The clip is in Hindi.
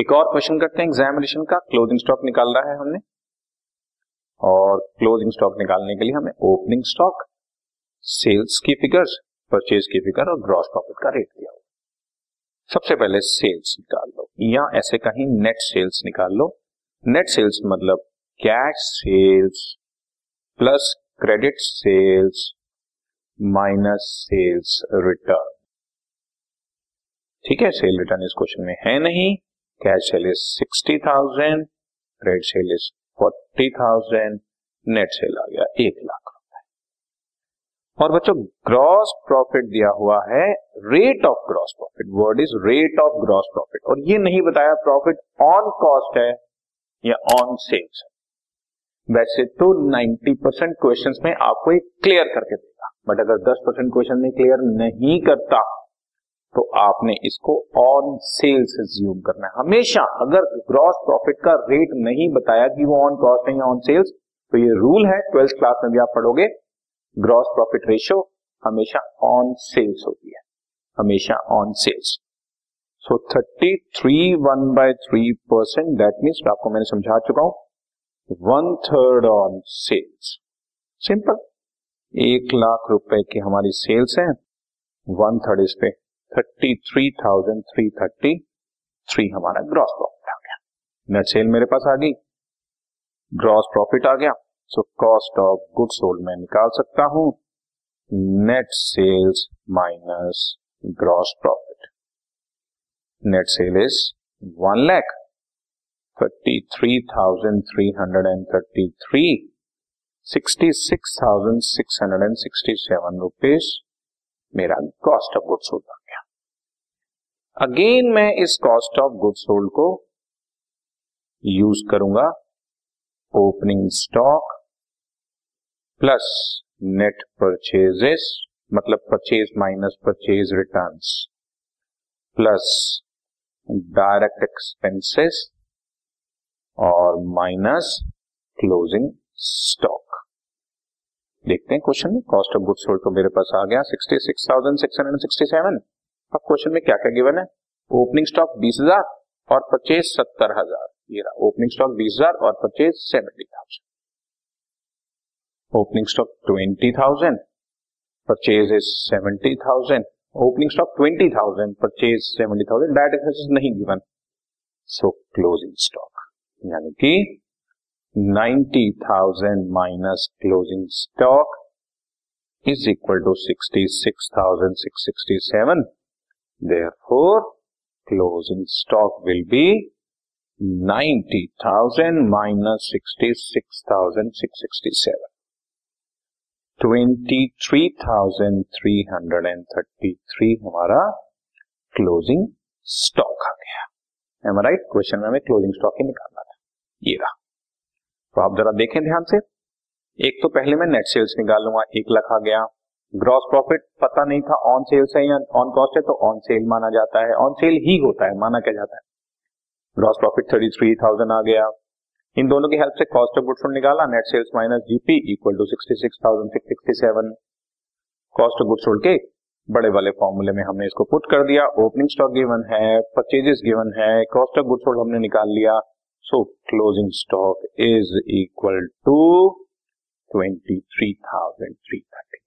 एक और क्वेश्चन करते हैं एग्जामिनेशन का। क्लोजिंग स्टॉक निकाल रहा है हमने, और क्लोजिंग स्टॉक निकालने के लिए हमें ओपनिंग स्टॉक, सेल्स की फिगर्स, परचेज की फिगर और ग्रॉस प्रॉफिट का रेट दिया हुआ। सबसे पहले सेल्स निकाल लो या ऐसे कहीं नेट सेल्स निकाल लो। नेट सेल्स मतलब cash sales plus credit sales minus sales return. ठीक है, सेल रिटर्न इस क्वेश्चन में है नहीं। Cash sale is 60,000, credit sale is 40,000, net sale आ गया 1,00,000 रुपए। और बच्चों ग्रॉस प्रॉफिट दिया हुआ है, rate of gross profit, word is rate of gross profit. और ये नहीं बताया प्रॉफिट ऑन कॉस्ट है या ऑन सेल्स है। वैसे तो 90% क्वेश्चंस में आपको एक क्लियर करके देगा, बट अगर 10% क्वेश्चन में क्लियर नहीं करता तो आपने इसको ऑन सेल्स एज्यूम करना है हमेशा। अगर ग्रॉस प्रॉफिट का रेट नहीं बताया कि वो ऑन कॉस्ट है या ऑन सेल्स, तो ये रूल है, 12th क्लास में भी आप पढ़ोगे, ग्रॉस प्रॉफिट रेशियो हमेशा ऑन सेल्स होती है, हमेशा on sales. So 33 1/3%, that means आपको मैंने समझा चुका हूं, 1/3 ऑन सेल्स। सिंपल, 1,00,000 रुपए की हमारी सेल्स है, 1/3 इस पे 33,333 हमारा ग्रॉस प्रॉफिट आ गया। नेट सेल मेरे पास आ गई, ग्रॉस प्रॉफिट आ गया। So cost of goods sold मैं निकाल सकता हूं, net sales minus gross profit. Net sale is 1,33,333, 66,667 rupees मेरा cost of goods sold. Again मैं इस कॉस्ट ऑफ गुड्स सोल्ड को यूज करूंगा opening stock plus net purchases, मतलब purchase minus purchase returns, plus direct expenses और माइनस क्लोजिंग स्टॉक। देखते हैं क्वेश्चन में, कॉस्ट ऑफ गुड्स सोल्ड तो मेरे पास आ गया 66,667। अब क्वेश्चन में क्या क्या गिवन है, ओपनिंग स्टॉक 20,000 और परचेज 70,000। ये रहा ओपनिंग स्टॉक 20,000 और purchase 70,000। Opening stock 20,000, purchase is 70,000। Opening stock 20,000, purchase 70,000, direct expenses नहीं गिवन। सो क्लोजिंग स्टॉक यानी कि 90,000 minus closing stock is equal to 66,667। Therefore, closing stock will be 90,000 minus 66,667. 23,333 हमारा क्लोजिंग स्टॉक आ गया। Am I right? क्वेश्चन में हमें क्लोजिंग स्टॉक ही निकालना था, ये रहा। तो आप जरा देखें ध्यान से, एक तो पहले मैं नेट सेल्स निकालूंगा, 1,00,000 आ गया। ग्रॉस प्रॉफिट पता नहीं था ऑन सेल्स है या ऑन कॉस्ट है, तो ऑन सेल माना जाता है, ऑन सेल ही होता है, माना क्या जाता है। ग्रॉस प्रॉफिट 33,000 आ गया। इन दोनों की हेल्प से कॉस्ट ऑफ गुड्स सोल्ड निकाला, net sales minus GP equal to 66,667। Cost of goods sold के बड़े वाले फॉर्मूले में हमने इसको पुट कर दिया। ओपनिंग स्टॉक गिवन है, परचेजेस गिवन है, कॉस्ट ऑफ गुड्स सोल्ड हमने निकाल लिया। So closing stock is equal to 23,333।